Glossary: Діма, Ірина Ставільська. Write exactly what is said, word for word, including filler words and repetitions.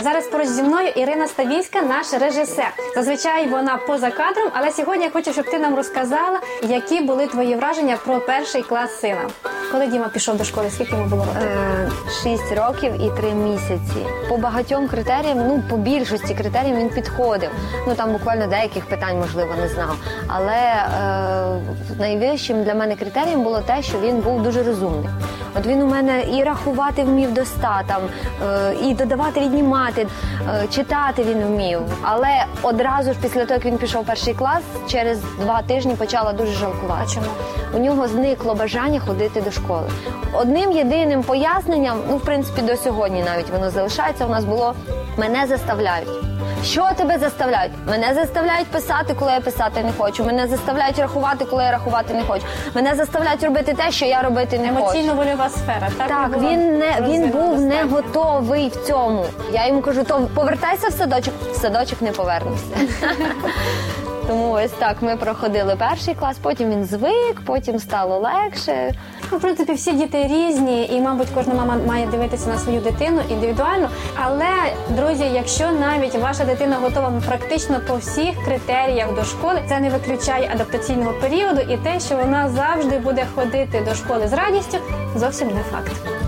А зараз поруч зі мною Ірина Ставільська, наш режисер. Зазвичай вона поза кадром, але сьогодні я хочу, щоб ти нам розказала, які були твої враження про перший клас сина. Коли Діма пішов до школи, скільки йому було років? Шість років і три місяці. По багатьом критеріям, ну, по більшості критеріям він підходив. Ну, там буквально деяких питань, можливо, не знав. Але е, найвищим для мене критерієм було те, що він був дуже розумний. От він у мене і рахувати вмів до ста, там, е, і додавати, віднімати, е, читати він вмів. Але одразу ж після того, як він пішов в перший клас, через два тижні почала дуже жалкувати. А чому? У нього зникло бажання ходити до школи. Одним єдиним поясненням, ну, в принципі, до сьогодні навіть воно залишається, у нас було «мене заставляють». Що тебе заставляють? Мене заставляють писати, коли я писати не хочу. Мене заставляють рахувати, коли я рахувати не хочу. Мене заставляють робити те, що я робити не хочу. Емоційно-вольова сфера. Так, так він, не, він був достатньо. Не готовий в цьому. Я йому кажу, то повертайся в садочок. В садочок не повернувся. Тому ось так ми проходили перший клас, потім він звик, потім стало легше. В принципі, всі діти різні, і, мабуть, кожна мама має дивитися на свою дитину індивідуально. Але, друзі, якщо навіть ваша дитина готова практично по всіх критеріях до школи, це не виключає адаптаційного періоду, і те, що вона завжди буде ходити до школи з радістю, зовсім не факт.